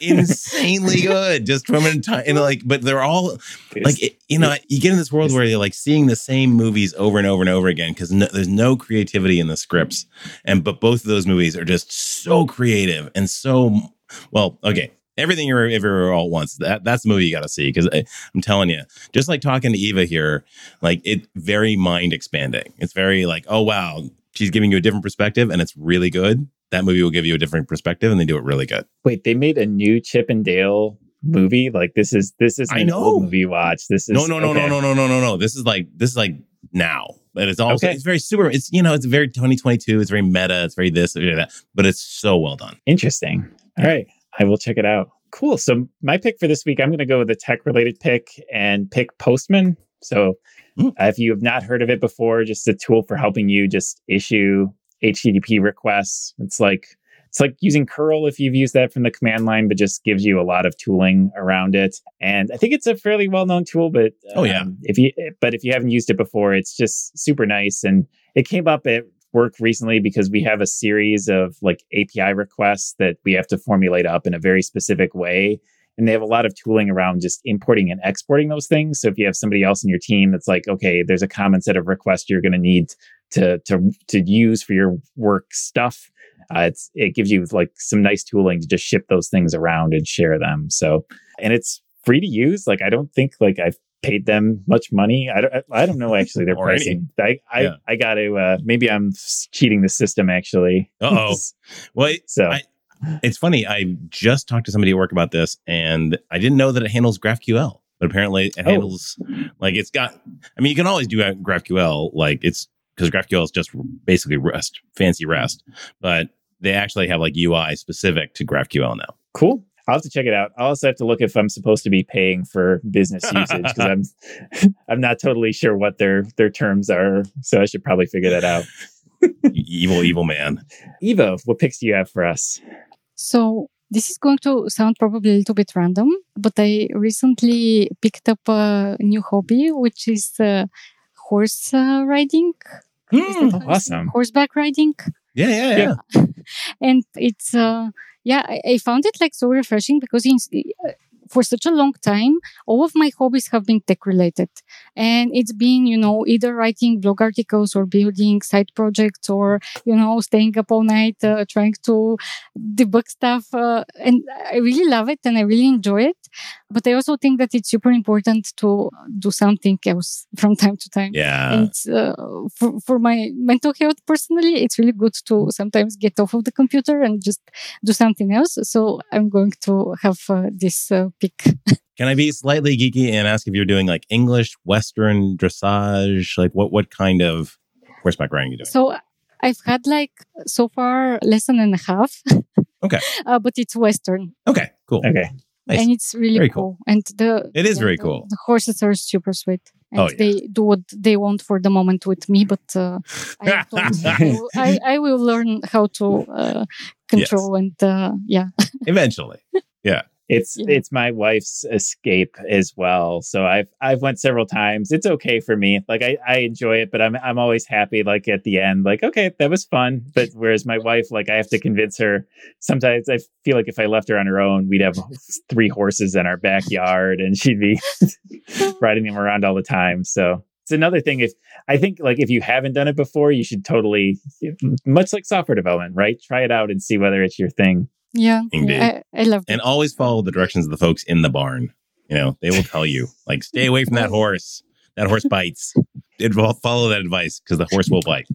insanely good, just from an entire, and like, but they're all, like, it, you know, you get in this world where you're, like, seeing the same movies over and over and over again, because no, there's no creativity in the scripts. And, but both of those movies are just so creative and so, well, okay. Everything Everywhere All at Once. That that's the movie you got to see because I'm telling you, just like talking to Eva here, like it's very mind expanding. It's very like, oh, wow, she's giving you a different perspective and it's really good. That movie will give you a different perspective and they do it really good. Wait, they made a new Chip 'n Dale movie? Like this is this is an old movie watch. This is no, no, no, okay. no, no, no, no, no, no. This is like this is like now. But it's also, okay. It's very super. It's, you know, it's very twenty twenty-two. It's very meta. It's very this, very that. But it's so well done. Interesting. All yeah. right. I will check it out. Cool. So my pick for this week, I'm going to go with a tech-related pick and pick Postman. So mm. uh, if you have not heard of it before, just a tool for helping you just issue H T T P requests. It's like it's like using curl if you've used that from the command line, but just gives you a lot of tooling around it. And I think it's a fairly well-known tool, but um, oh yeah, if you but if you haven't used it before, it's just super nice. And it came up at work recently because we have a series of like A P I requests that we have to formulate up in a very specific way. And they have a lot of tooling around just importing and exporting those things. So if you have somebody else in your team that's like, okay, there's a common set of requests you're going to need to to to use for your work stuff, Uh, it's it gives you like some nice tooling to just ship those things around and share them. So, and it's free to use. Like I don't think like I've paid them much money. I don't. I don't know actually their pricing. I I, yeah. I got to. Uh, maybe I'm cheating the system actually. Uh oh. Well, so. I, It's funny. I just talked to somebody at work about this, and I didn't know that it handles GraphQL, but apparently it handles oh. like it's got. I mean, you can always do GraphQL, like it's because GraphQL is just basically REST, fancy REST, but they actually have like U I specific to GraphQL now. Cool. I'll have to check it out. I'll also have to look if I'm supposed to be paying for business usage because I'm I'm not totally sure what their their terms are, so I should probably figure that out. Evil, evil man. Eva, what picks do you have for us? So this is going to sound probably a little bit random, but I recently picked up a new hobby, which is uh, horse uh, riding. Mm, horse, awesome. Horseback riding. Yeah, yeah, yeah. yeah. And it's, uh, yeah, I, I found it like so refreshing because in, uh, for such a long time, all of my hobbies have been tech related. And it's been, you know, either writing blog articles or building side projects or, you know, staying up all night, uh, trying to debug stuff. Uh, and I really love it and I really enjoy it. But I also think that it's super important to do something else from time to time. Yeah. And uh, for, for my mental health personally, it's really good to sometimes get off of the computer and just do something else. So I'm going to have uh, this uh, pick. Can I be slightly geeky and ask if you're doing like English, Western, dressage? Like what, what kind of horseback riding are you doing? So I've had like so far lesson and a half. Okay. uh, but it's Western. Okay, cool. Okay. Nice. And it's really very cool. cool. And the It is the, very cool. The, the horses are super sweet. And oh, yeah. They do what they want for the moment with me, but uh, I, to, I, I will learn how to uh, control yes. and uh, yeah. Eventually. Yeah. It's yeah. it's my wife's escape as well. So I've I've went several times. It's okay for me. Like I, I enjoy it, but I'm I'm always happy like at the end, like, okay, that was fun. But whereas my wife, like I have to convince her. Sometimes I feel like if I left her on her own, we'd have three horses in our backyard and she'd be riding them around all the time. So it's another thing. If I think like if you haven't done it before, you should totally, much like software development, right? Try it out and see whether it's your thing. Yeah, yeah I, I love that. And always follow the directions of the folks in the barn. You know, they will tell you, like, stay away from that horse. That horse bites. It will follow that advice because the horse will bite.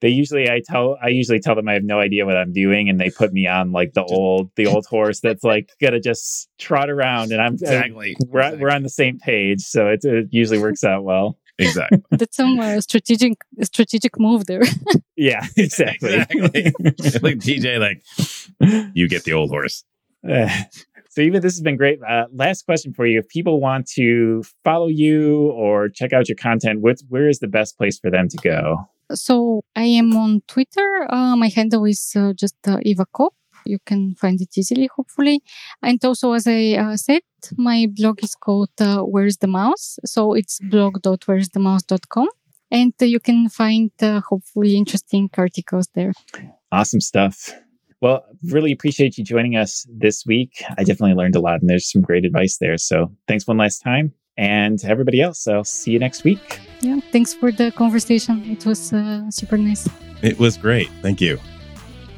They usually, I tell, I usually tell them I have no idea what I'm doing, and they put me on like the old, the old horse that's like gonna just trot around, and I'm exactly I, we're exactly. we're on the same page, so it, it usually works out well. Exactly. That's some uh, strategic strategic move there. Yeah, exactly. exactly. Like T J, like you get the old horse. Uh, so even this has been great. Uh, last question for you: if people want to follow you or check out your content, what's, where is the best place for them to go? So I am on Twitter. Uh, my handle is uh, just uh, Eva Kop. You can find it easily, hopefully. And also, as I uh, said, my blog is called uh, Where's the Mouse? So it's blog dot where's the mouse dot com. And uh, you can find uh, hopefully interesting articles there. Awesome stuff. Well, really appreciate you joining us this week. I definitely learned a lot and there's some great advice there. So thanks one last time. And to everybody else, I'll see you next week. Yeah, thanks for the conversation. It was uh, super nice. It was great. Thank you.